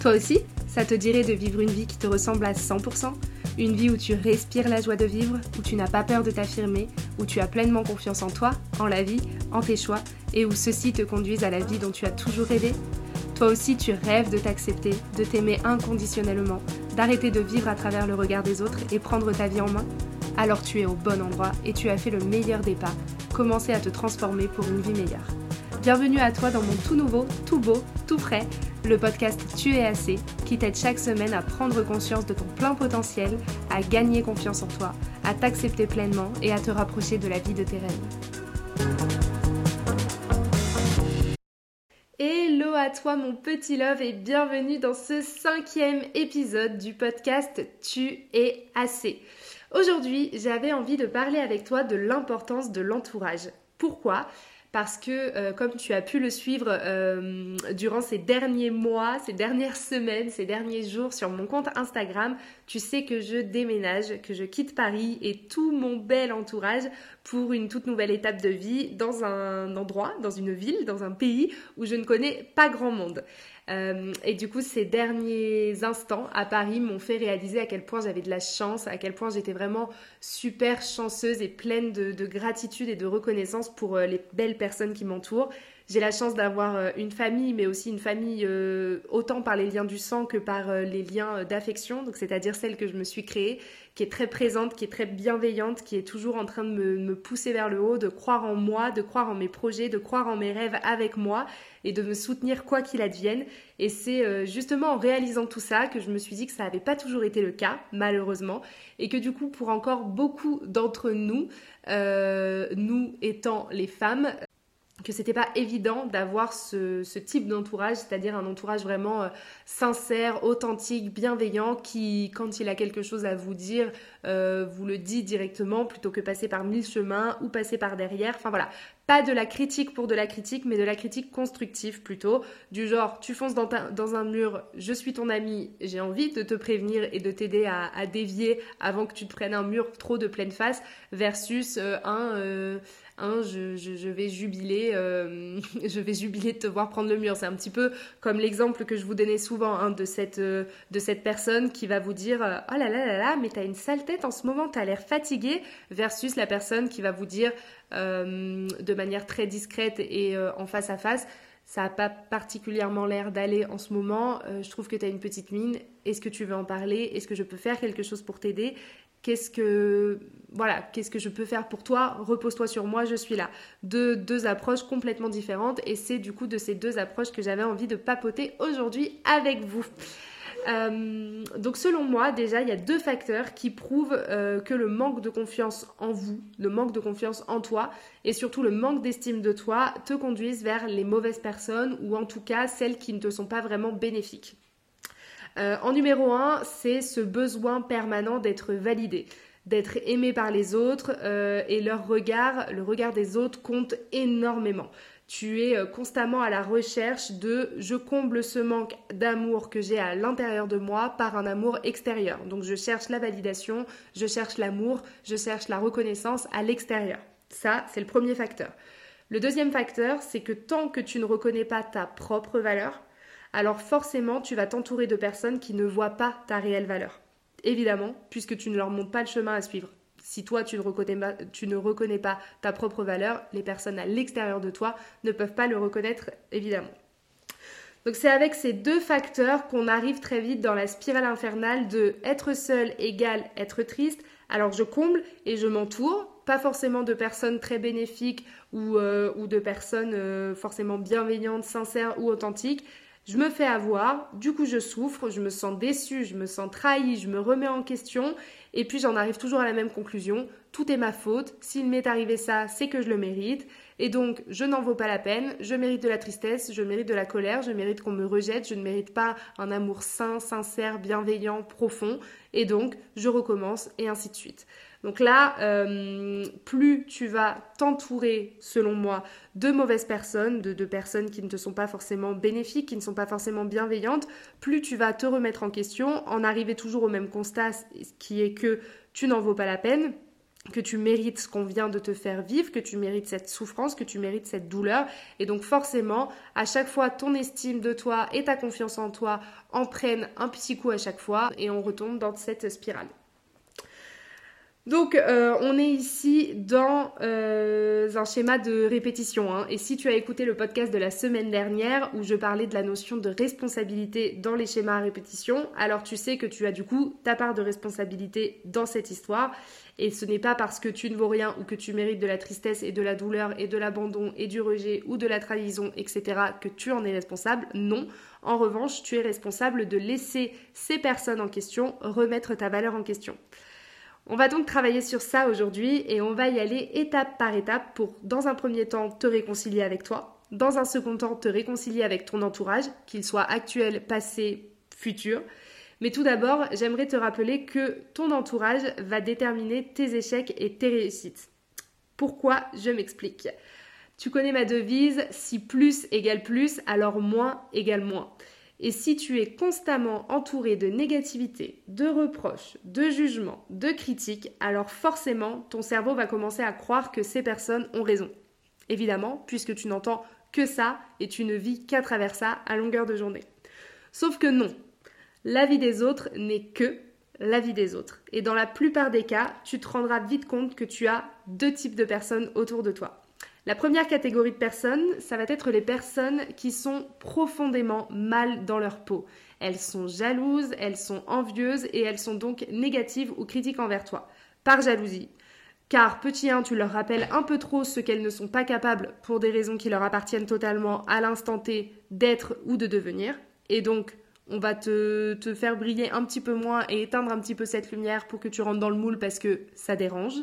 Toi aussi, ça te dirait de vivre une vie qui te ressemble à 100%? Une vie où tu respires la joie de vivre, où tu n'as pas peur de t'affirmer, où tu as pleinement confiance en toi, en la vie, en tes choix, et où ceux-ci te conduisent à la vie dont tu as toujours rêvé? Toi aussi, tu rêves de t'accepter, de t'aimer inconditionnellement, d'arrêter de vivre à travers le regard des autres et prendre ta vie en main? Alors tu es au bon endroit et tu as fait le meilleur des pas. Commencez à te transformer pour une vie meilleure. Bienvenue à toi dans mon tout nouveau, tout beau, tout frais, le podcast Tu es assez, qui t'aide chaque semaine à prendre conscience de ton plein potentiel, à gagner confiance en toi, à t'accepter pleinement et à te rapprocher de la vie de tes rêves. Hello à toi mon petit love et bienvenue dans ce 5e épisode du podcast Tu es assez. Aujourd'hui, j'avais envie de parler avec toi de l'importance de l'entourage. Pourquoi ? Parce que comme tu as pu le suivre durant ces derniers mois, ces dernières semaines, ces derniers jours sur mon compte Instagram, tu sais que je déménage, que je quitte Paris et tout mon bel entourage pour une toute nouvelle étape de vie dans un endroit, dans une ville, dans un pays où je ne connais pas grand monde. Et du coup, ces derniers instants à Paris m'ont fait réaliser à quel point j'avais de la chance, à quel point j'étais vraiment super chanceuse et pleine de gratitude et de reconnaissance pour les belles personnes qui m'entourent. J'ai la chance d'avoir une famille, mais aussi une famille autant par les liens du sang que par les liens d'affection, donc c'est-à-dire celle que je me suis créée, qui est très présente, qui est très bienveillante, qui est toujours en train de me pousser vers le haut, de croire en moi, de croire en mes projets, de croire en mes rêves avec moi et de me soutenir quoi qu'il advienne. Et c'est justement en réalisant tout ça que je me suis dit que ça n'avait pas toujours été le cas, malheureusement, et que du coup, pour encore beaucoup d'entre nous, nous étant les femmes, que c'était pas évident d'avoir ce type d'entourage, c'est-à-dire un entourage vraiment sincère, authentique, bienveillant, qui, quand il a quelque chose à vous dire, vous le dit directement plutôt que passer par mille chemins ou passer par derrière. Enfin voilà, pas de la critique pour de la critique, mais de la critique constructive plutôt, du genre tu fonces dans un mur, je suis ton ami, j'ai envie de te prévenir et de t'aider à dévier avant que tu te prennes un mur trop de pleine face, versus je vais jubiler de te voir prendre le mur. C'est un petit peu comme l'exemple que je vous donnais souvent de cette personne qui va vous dire oh là là là là, mais t'as une sale tête en ce moment, t'as l'air fatiguée, versus la personne qui va vous dire de manière très discrète et en face à face, ça n'a pas particulièrement l'air d'aller en ce moment, je trouve que t'as une petite mine, est-ce que tu veux en parler, est-ce que je peux faire quelque chose pour t'aider ? Qu'est-ce que je peux faire pour toi ? Repose-toi sur moi, je suis là. Deux approches complètement différentes et c'est du coup de ces deux approches que j'avais envie de papoter aujourd'hui avec vous. Donc selon moi, déjà, il y a deux facteurs qui prouvent que le manque de confiance en vous, le manque de confiance en toi et surtout le manque d'estime de toi te conduisent vers les mauvaises personnes ou en tout cas celles qui ne te sont pas vraiment bénéfiques. En numéro 1, c'est ce besoin permanent d'être validé, d'être aimé par les autres et le regard des autres compte énormément. Tu es constamment à la recherche de « je comble ce manque d'amour que j'ai à l'intérieur de moi par un amour extérieur ». Donc je cherche la validation, je cherche l'amour, je cherche la reconnaissance à l'extérieur. Ça, c'est le premier facteur. Le deuxième facteur, c'est que tant que tu ne reconnais pas ta propre valeur, alors forcément, tu vas t'entourer de personnes qui ne voient pas ta réelle valeur. Évidemment, puisque tu ne leur montres pas le chemin à suivre. Si toi, tu ne reconnais pas ta propre valeur, les personnes à l'extérieur de toi ne peuvent pas le reconnaître, évidemment. Donc c'est avec ces deux facteurs qu'on arrive très vite dans la spirale infernale de être seul égale être triste. Alors je comble et je m'entoure, pas forcément de personnes très bénéfiques ou de personnes forcément bienveillantes, sincères ou authentiques. Je me fais avoir, du coup je souffre, je me sens déçue, je me sens trahie, je me remets en question et puis j'en arrive toujours à la même conclusion, tout est ma faute, s'il m'est arrivé ça, c'est que je le mérite et donc je n'en vaux pas la peine, je mérite de la tristesse, je mérite de la colère, je mérite qu'on me rejette, je ne mérite pas un amour sain, sincère, bienveillant, profond et donc je recommence et ainsi de suite. Donc là, plus tu vas t'entourer, selon moi, de mauvaises personnes, de personnes qui ne te sont pas forcément bénéfiques, qui ne sont pas forcément bienveillantes, plus tu vas te remettre en question, en arriver toujours au même constat qui est que tu n'en vaux pas la peine, que tu mérites ce qu'on vient de te faire vivre, que tu mérites cette souffrance, que tu mérites cette douleur. Et donc forcément, à chaque fois, ton estime de toi et ta confiance en toi en prennent un petit coup à chaque fois et on retombe dans cette spirale. Donc on est ici dans un schéma de répétition, hein. Et si tu as écouté le podcast de la semaine dernière où je parlais de la notion de responsabilité dans les schémas à répétition, alors tu sais que tu as du coup ta part de responsabilité dans cette histoire. Et ce n'est pas parce que tu ne vaux rien ou que tu mérites de la tristesse et de la douleur et de l'abandon et du rejet ou de la trahison, etc. que tu en es responsable. Non, en revanche, tu es responsable de laisser ces personnes en question remettre ta valeur en question. On va donc travailler sur ça aujourd'hui et on va y aller étape par étape pour, dans un premier temps, te réconcilier avec toi, dans un second temps, te réconcilier avec ton entourage, qu'il soit actuel, passé, futur. Mais tout d'abord, j'aimerais te rappeler que ton entourage va déterminer tes échecs et tes réussites. Pourquoi ? Je m'explique. Tu connais ma devise, si plus égale plus, alors moins égale moins. Et si tu es constamment entouré de négativité, de reproches, de jugements, de critiques, alors forcément, ton cerveau va commencer à croire que ces personnes ont raison. Évidemment, puisque tu n'entends que ça et tu ne vis qu'à travers ça à longueur de journée. Sauf que non. La vie des autres n'est que la vie des autres. Et dans la plupart des cas, tu te rendras vite compte que tu as deux types de personnes autour de toi. La première catégorie de personnes, ça va être les personnes qui sont profondément mal dans leur peau. Elles sont jalouses, elles sont envieuses et elles sont donc négatives ou critiques envers toi, par jalousie. Car, petit 1, tu leur rappelles un peu trop ce qu'elles ne sont pas capables pour des raisons qui leur appartiennent totalement à l'instant T d'être ou de devenir. Et donc, on va te faire briller un petit peu moins et éteindre un petit peu cette lumière pour que tu rentres dans le moule parce que ça dérange.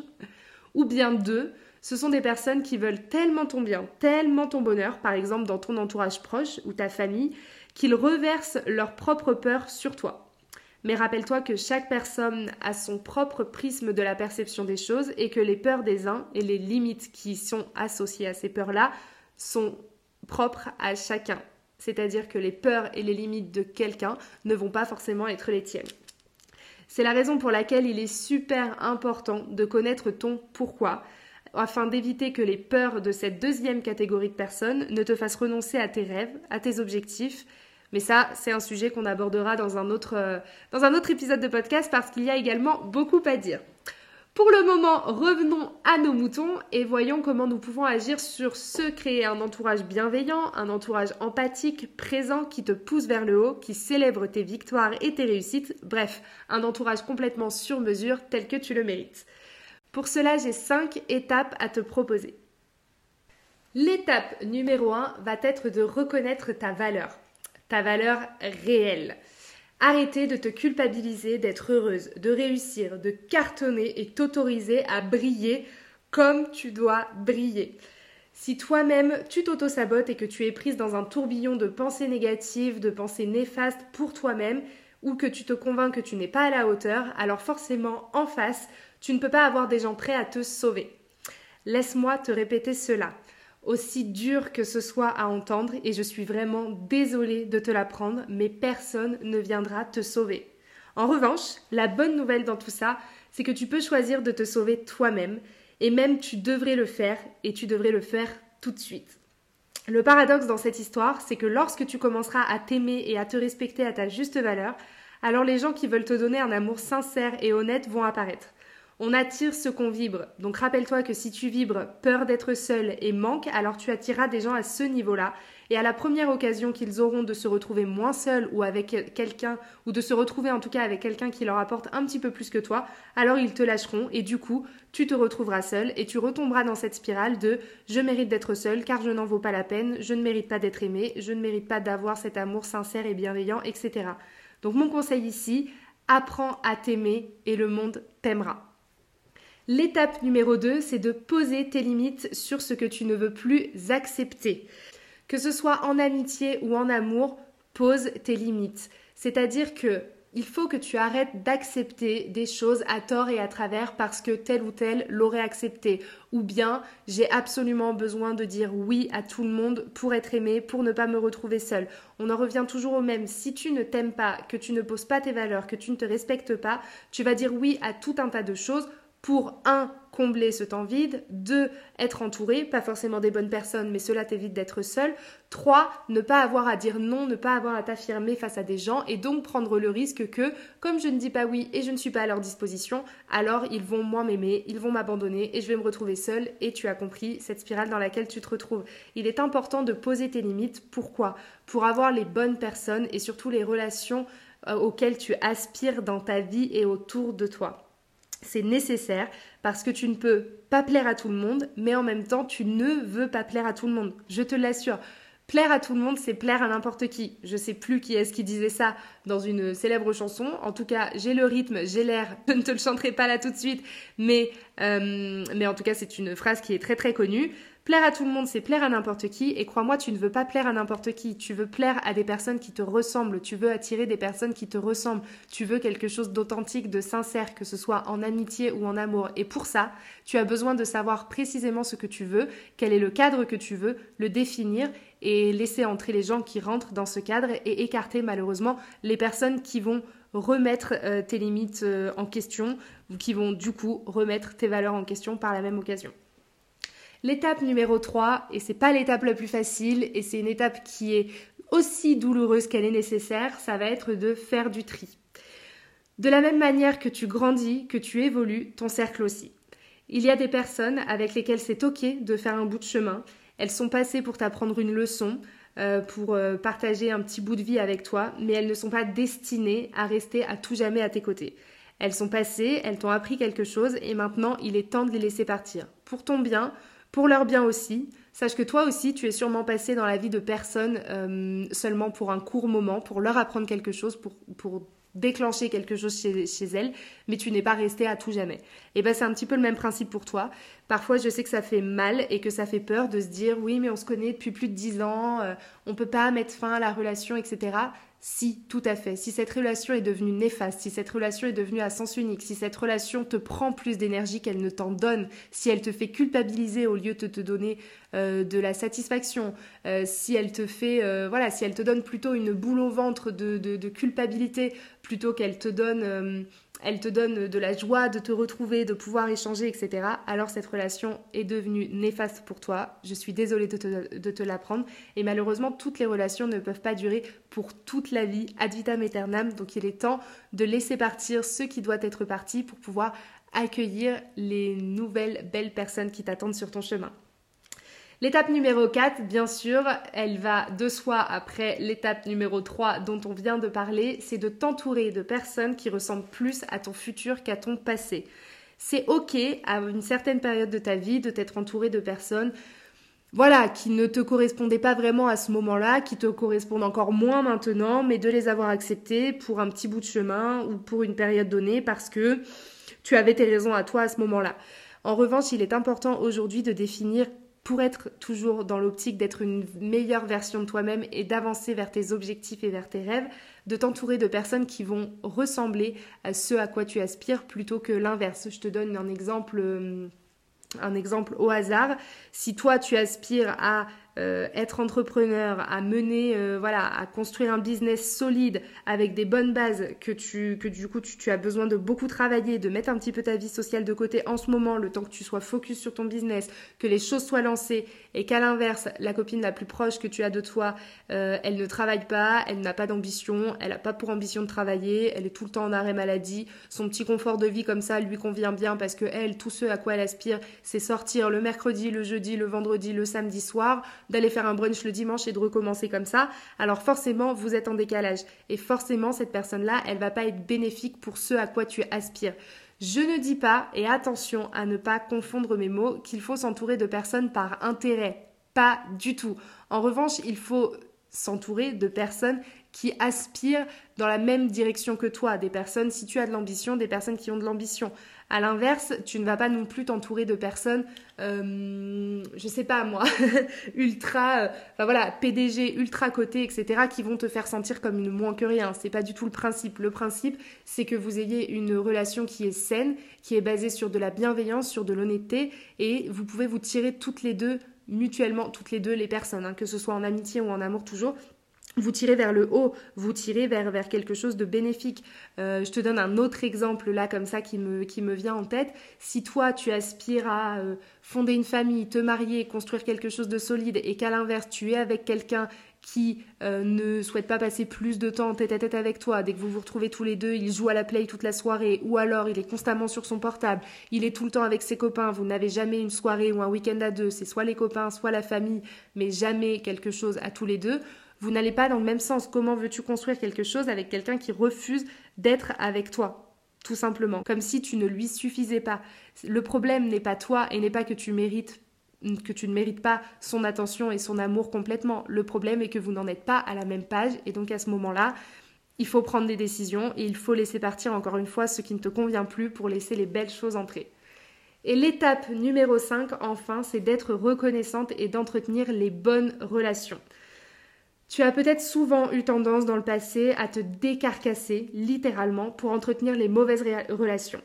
Ou bien 2, ce sont des personnes qui veulent tellement ton bien, tellement ton bonheur, par exemple dans ton entourage proche ou ta famille, qu'ils reversent leur propre peur sur toi. Mais rappelle-toi que chaque personne a son propre prisme de la perception des choses et que les peurs des uns et les limites qui sont associées à ces peurs-là sont propres à chacun. C'est-à-dire que les peurs et les limites de quelqu'un ne vont pas forcément être les tiennes. C'est la raison pour laquelle il est super important de connaître ton pourquoi, afin d'éviter que les peurs de cette deuxième catégorie de personnes ne te fassent renoncer à tes rêves, à tes objectifs. Mais ça, c'est un sujet qu'on abordera dans un autre épisode de podcast parce qu'il y a également beaucoup à dire. Pour le moment, revenons à nos moutons et voyons comment nous pouvons agir sur se créer un entourage bienveillant, un entourage empathique, présent, qui te pousse vers le haut, qui célèbre tes victoires et tes réussites. Bref, un entourage complètement sur mesure tel que tu le mérites. Pour cela, j'ai 5 étapes à te proposer. L'étape numéro 1 va être de reconnaître ta valeur réelle. Arrêtez de te culpabiliser d'être heureuse, de réussir, de cartonner et t'autoriser à briller comme tu dois briller. Si toi-même, tu t'auto-sabotes et que tu es prise dans un tourbillon de pensées négatives, de pensées néfastes pour toi-même, ou que tu te convaincs que tu n'es pas à la hauteur, alors forcément, en face, tu ne peux pas avoir des gens prêts à te sauver. Laisse-moi te répéter cela. Aussi dur que ce soit à entendre, et je suis vraiment désolée de te l'apprendre, mais personne ne viendra te sauver. En revanche, la bonne nouvelle dans tout ça, c'est que tu peux choisir de te sauver toi-même, et même tu devrais le faire, et tu devrais le faire tout de suite. Le paradoxe dans cette histoire, c'est que lorsque tu commenceras à t'aimer et à te respecter à ta juste valeur, alors les gens qui veulent te donner un amour sincère et honnête vont apparaître. On attire ce qu'on vibre, donc rappelle-toi que si tu vibres peur d'être seul et manque, alors tu attireras des gens à ce niveau-là. Et à la première occasion qu'ils auront de se retrouver moins seuls ou avec quelqu'un, ou de se retrouver en tout cas avec quelqu'un qui leur apporte un petit peu plus que toi, alors ils te lâcheront et du coup, tu te retrouveras seul et tu retomberas dans cette spirale de « je mérite d'être seul car je n'en vaux pas la peine, je ne mérite pas d'être aimé, je ne mérite pas d'avoir cet amour sincère et bienveillant, etc. » Donc mon conseil ici, apprends à t'aimer et le monde t'aimera. L'étape numéro 2, c'est de poser tes limites sur ce que tu ne veux plus accepter. Que ce soit en amitié ou en amour, pose tes limites. C'est-à-dire qu'il faut que tu arrêtes d'accepter des choses à tort et à travers parce que tel ou tel l'aurait accepté. Ou bien, j'ai absolument besoin de dire oui à tout le monde pour être aimé, pour ne pas me retrouver seule. On en revient toujours au même. Si tu ne t'aimes pas, que tu ne poses pas tes valeurs, que tu ne te respectes pas, tu vas dire oui à tout un tas de choses pour combler ce temps vide. 2, être entouré, pas forcément des bonnes personnes, mais cela t'évite d'être seul. 3, ne pas avoir à dire non, ne pas avoir à t'affirmer face à des gens et donc prendre le risque que, comme je ne dis pas oui et je ne suis pas à leur disposition, alors ils vont moins m'aimer, ils vont m'abandonner et je vais me retrouver seule. Et tu as compris cette spirale dans laquelle tu te retrouves. Il est important de poser tes limites. Pourquoi ? Pour avoir les bonnes personnes et surtout les relations auxquelles tu aspires dans ta vie et autour de toi. C'est nécessaire parce que tu ne peux pas plaire à tout le monde, mais en même temps, tu ne veux pas plaire à tout le monde. Je te l'assure. Plaire à tout le monde, c'est plaire à n'importe qui. Je sais plus qui est-ce qui disait ça dans une célèbre chanson. En tout cas, j'ai le rythme, j'ai l'air. Je ne te le chanterai pas là tout de suite, mais en tout cas, c'est une phrase qui est très très connue. Plaire à tout le monde, c'est plaire à n'importe qui. Et crois-moi, tu ne veux pas plaire à n'importe qui. Tu veux plaire à des personnes qui te ressemblent. Tu veux attirer des personnes qui te ressemblent. Tu veux quelque chose d'authentique, de sincère, que ce soit en amitié ou en amour. Et pour ça, tu as besoin de savoir précisément ce que tu veux, quel est le cadre que tu veux, le définir et laisser entrer les gens qui rentrent dans ce cadre et écarter malheureusement les personnes qui vont remettre tes limites en question ou qui vont du coup remettre tes valeurs en question par la même occasion. L'étape numéro 3, et c'est pas l'étape la plus facile, et c'est une étape qui est aussi douloureuse qu'elle est nécessaire, ça va être de faire du tri. De la même manière que tu grandis, que tu évolues, ton cercle aussi. Il y a des personnes avec lesquelles c'est ok de faire un bout de chemin. Elles sont passées pour t'apprendre une leçon, pour partager un petit bout de vie avec toi, mais elles ne sont pas destinées à rester à tout jamais à tes côtés. Elles sont passées, elles t'ont appris quelque chose, et maintenant il est temps de les laisser partir. Pour ton bien, pour leur bien aussi, sache que toi aussi tu es sûrement passé dans la vie de personnes seulement pour un court moment, pour leur apprendre quelque chose, pour déclencher quelque chose chez elles, mais tu n'es pas resté à tout jamais. Et ben c'est un petit peu le même principe pour toi. Parfois je sais que ça fait mal et que ça fait peur de se dire oui mais on se connaît depuis plus de 10 ans, on peut pas mettre fin à la relation, etc. Si, tout à fait. Si cette relation est devenue néfaste, si cette relation est devenue à sens unique, si cette relation te prend plus d'énergie qu'elle ne t'en donne, si elle te fait culpabiliser au lieu de te donner de la satisfaction, si elle te fait, si elle te donne plutôt une boule au ventre de culpabilité plutôt qu'elle te donne, de la joie de te retrouver, de pouvoir échanger, etc. Alors cette relation est devenue néfaste pour toi. Je suis désolée de te l'apprendre. Et malheureusement, toutes les relations ne peuvent pas durer pour toute la vie, ad vitam aeternam. Donc il est temps de laisser partir ce qui doit être parti pour pouvoir accueillir les nouvelles belles personnes qui t'attendent sur ton chemin. L'étape numéro 4, bien sûr, elle va de soi après l'étape numéro 3 dont on vient de parler, c'est de t'entourer de personnes qui ressemblent plus à ton futur qu'à ton passé. C'est ok à une certaine période de ta vie de t'être entouré de personnes qui ne te correspondaient pas vraiment à ce moment-là, qui te correspondent encore moins maintenant, mais de les avoir acceptées pour un petit bout de chemin ou pour une période donnée parce que tu avais tes raisons à toi à ce moment-là. En revanche, il est important aujourd'hui de définir pour être toujours dans l'optique d'être une meilleure version de toi-même et d'avancer vers tes objectifs et vers tes rêves, de t'entourer de personnes qui vont ressembler à ce à quoi tu aspires plutôt que l'inverse. Je te donne un exemple au hasard. Si toi, tu aspires à être entrepreneur, à mener, à construire un business solide avec des bonnes bases que du coup tu as besoin de beaucoup travailler, de mettre un petit peu ta vie sociale de côté en ce moment, le temps que tu sois focus sur ton business, que les choses soient lancées et qu'à l'inverse, la copine la plus proche que tu as de toi, elle ne travaille pas, elle n'a pas d'ambition, elle n'a pas pour ambition de travailler, elle est tout le temps en arrêt maladie, son petit confort de vie comme ça lui convient bien parce que elle, tout ce à quoi elle aspire, c'est sortir le mercredi, le jeudi, le vendredi, le samedi soir, d'aller faire un brunch le dimanche et de recommencer comme ça, alors forcément, vous êtes en décalage. Et forcément, cette personne-là, elle ne va pas être bénéfique pour ce à quoi tu aspires. Je ne dis pas, et attention à ne pas confondre mes mots, qu'il faut s'entourer de personnes par intérêt. Pas du tout. En revanche, il faut s'entourer de personnes qui aspirent dans la même direction que toi, des personnes, si tu as de l'ambition, des personnes qui ont de l'ambition. À l'inverse, tu ne vas pas non plus t'entourer de personnes, PDG, ultra coté, etc., qui vont te faire sentir comme une moins que rien. C'est pas du tout le principe. Le principe, c'est que vous ayez une relation qui est saine, qui est basée sur de la bienveillance, sur de l'honnêteté, et vous pouvez vous tirer toutes les deux, mutuellement, les personnes, que ce soit en amitié ou en amour toujours, Vous tirez vers le haut, vous tirez vers quelque chose de bénéfique. Je te donne un autre exemple là comme ça qui me vient en tête. Si toi tu aspires à fonder une famille, te marier, construire quelque chose de solide et qu'à l'inverse tu es avec quelqu'un qui ne souhaite pas passer plus de temps tête-à-tête avec toi. Dès que vous vous retrouvez tous les deux, il joue à la play toute la soirée ou alors il est constamment sur son portable, il est tout le temps avec ses copains, vous n'avez jamais une soirée ou un week-end à deux, c'est soit les copains, soit la famille, mais jamais quelque chose à tous les deux. Vous n'allez pas dans le même sens. Comment veux-tu construire quelque chose avec quelqu'un qui refuse d'être avec toi ? Tout simplement, comme si tu ne lui suffisais pas. Le problème n'est pas toi et n'est pas que tu ne mérites pas son attention et son amour complètement. Le problème est que vous n'en êtes pas à la même page et donc à ce moment-là, il faut prendre des décisions et il faut laisser partir encore une fois ce qui ne te convient plus pour laisser les belles choses entrer. Et l'étape numéro 5, enfin, c'est d'être reconnaissante et d'entretenir les bonnes relations. Tu as peut-être souvent eu tendance dans le passé à te décarcasser, littéralement, pour entretenir les mauvaises relations.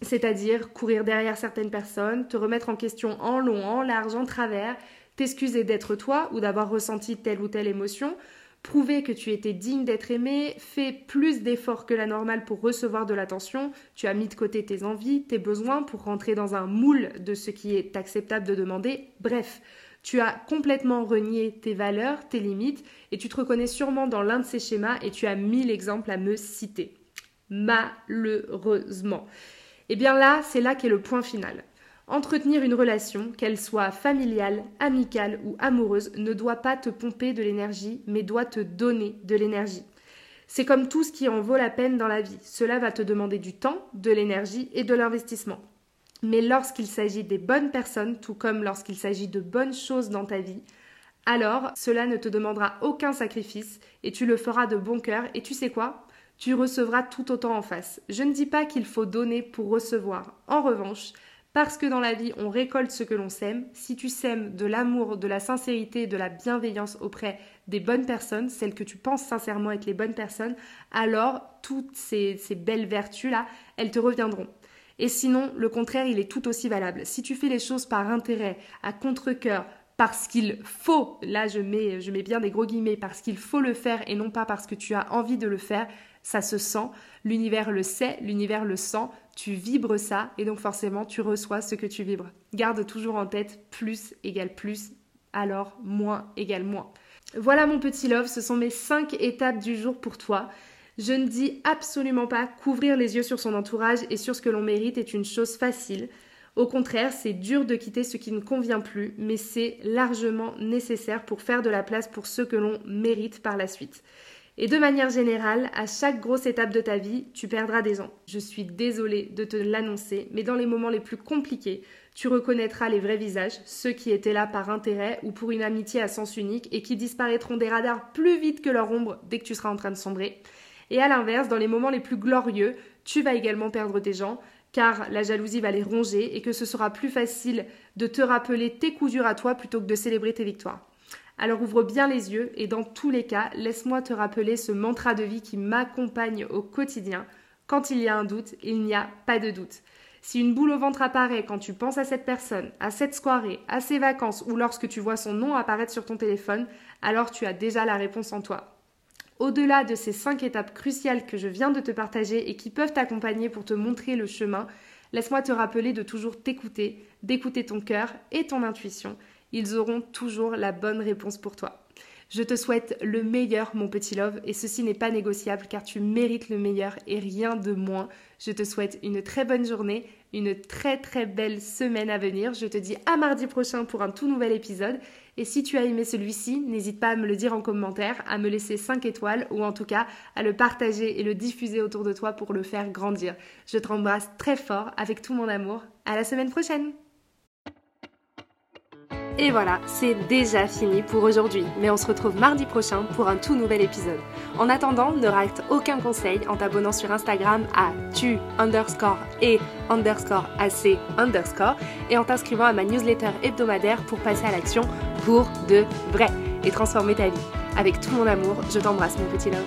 C'est-à-dire courir derrière certaines personnes, te remettre en question en long, en large, en travers, t'excuser d'être toi ou d'avoir ressenti telle ou telle émotion, prouver que tu étais digne d'être aimé, fais plus d'efforts que la normale pour recevoir de l'attention, tu as mis de côté tes envies, tes besoins pour rentrer dans un moule de ce qui est acceptable de demander, bref. Tu as complètement renié tes valeurs, tes limites et tu te reconnais sûrement dans l'un de ces schémas et tu as 1000 exemples à me citer. Malheureusement. Et bien là, c'est là qu'est le point final. Entretenir une relation, qu'elle soit familiale, amicale ou amoureuse, ne doit pas te pomper de l'énergie mais doit te donner de l'énergie. C'est comme tout ce qui en vaut la peine dans la vie. Cela va te demander du temps, de l'énergie et de l'investissement. Mais lorsqu'il s'agit des bonnes personnes, tout comme lorsqu'il s'agit de bonnes choses dans ta vie, alors cela ne te demandera aucun sacrifice et tu le feras de bon cœur. Et tu sais quoi ? Tu recevras tout autant en face. Je ne dis pas qu'il faut donner pour recevoir. En revanche, parce que dans la vie, on récolte ce que l'on sème. Si tu sèmes de l'amour, de la sincérité, de la bienveillance auprès des bonnes personnes, celles que tu penses sincèrement être les bonnes personnes, alors toutes ces belles vertus-là, elles te reviendront. Et sinon, le contraire, il est tout aussi valable. Si tu fais les choses par intérêt, à contre-cœur, parce qu'il faut, là je mets bien des gros guillemets, parce qu'il faut le faire et non pas parce que tu as envie de le faire, ça se sent, l'univers le sait, l'univers le sent, tu vibres ça et donc forcément tu reçois ce que tu vibres. Garde toujours en tête, plus égale plus, alors moins égale moins. Voilà mon petit love, ce sont mes 5 étapes du jour pour toi. Je ne dis absolument pas qu'ouvrir les yeux sur son entourage et sur ce que l'on mérite est une chose facile. Au contraire, c'est dur de quitter ce qui ne convient plus, mais c'est largement nécessaire pour faire de la place pour ce que l'on mérite par la suite. Et de manière générale, à chaque grosse étape de ta vie, tu perdras des gens. Je suis désolée de te l'annoncer, mais dans les moments les plus compliqués, tu reconnaîtras les vrais visages, ceux qui étaient là par intérêt ou pour une amitié à sens unique et qui disparaîtront des radars plus vite que leur ombre dès que tu seras en train de sombrer. Et à l'inverse, dans les moments les plus glorieux, tu vas également perdre des gens, car la jalousie va les ronger et que ce sera plus facile de te rappeler tes coups durs à toi plutôt que de célébrer tes victoires. Alors ouvre bien les yeux et dans tous les cas, laisse-moi te rappeler ce mantra de vie qui m'accompagne au quotidien. Quand il y a un doute, il n'y a pas de doute. Si une boule au ventre apparaît quand tu penses à cette personne, à cette soirée, à ses vacances ou lorsque tu vois son nom apparaître sur ton téléphone, alors tu as déjà la réponse en toi. Au-delà de ces 5 étapes cruciales que je viens de te partager et qui peuvent t'accompagner pour te montrer le chemin, laisse-moi te rappeler de toujours t'écouter, d'écouter ton cœur et ton intuition. Ils auront toujours la bonne réponse pour toi. Je te souhaite le meilleur, mon petit love, et ceci n'est pas négociable car tu mérites le meilleur et rien de moins. Je te souhaite une très bonne journée, une très très belle semaine à venir. Je te dis à mardi prochain pour un tout nouvel épisode. Et si tu as aimé celui-ci, n'hésite pas à me le dire en commentaire, à me laisser 5 étoiles ou en tout cas à le partager et le diffuser autour de toi pour le faire grandir. Je t'embrasse très fort avec tout mon amour. À la semaine prochaine! Et voilà, c'est déjà fini pour aujourd'hui, mais on se retrouve mardi prochain pour un tout nouvel épisode. En attendant, ne rate aucun conseil en t'abonnant sur Instagram à tu_et_ac_ et en t'inscrivant à ma newsletter hebdomadaire pour passer à l'action pour de vrai et transformer ta vie. Avec tout mon amour, je t'embrasse mon petit love.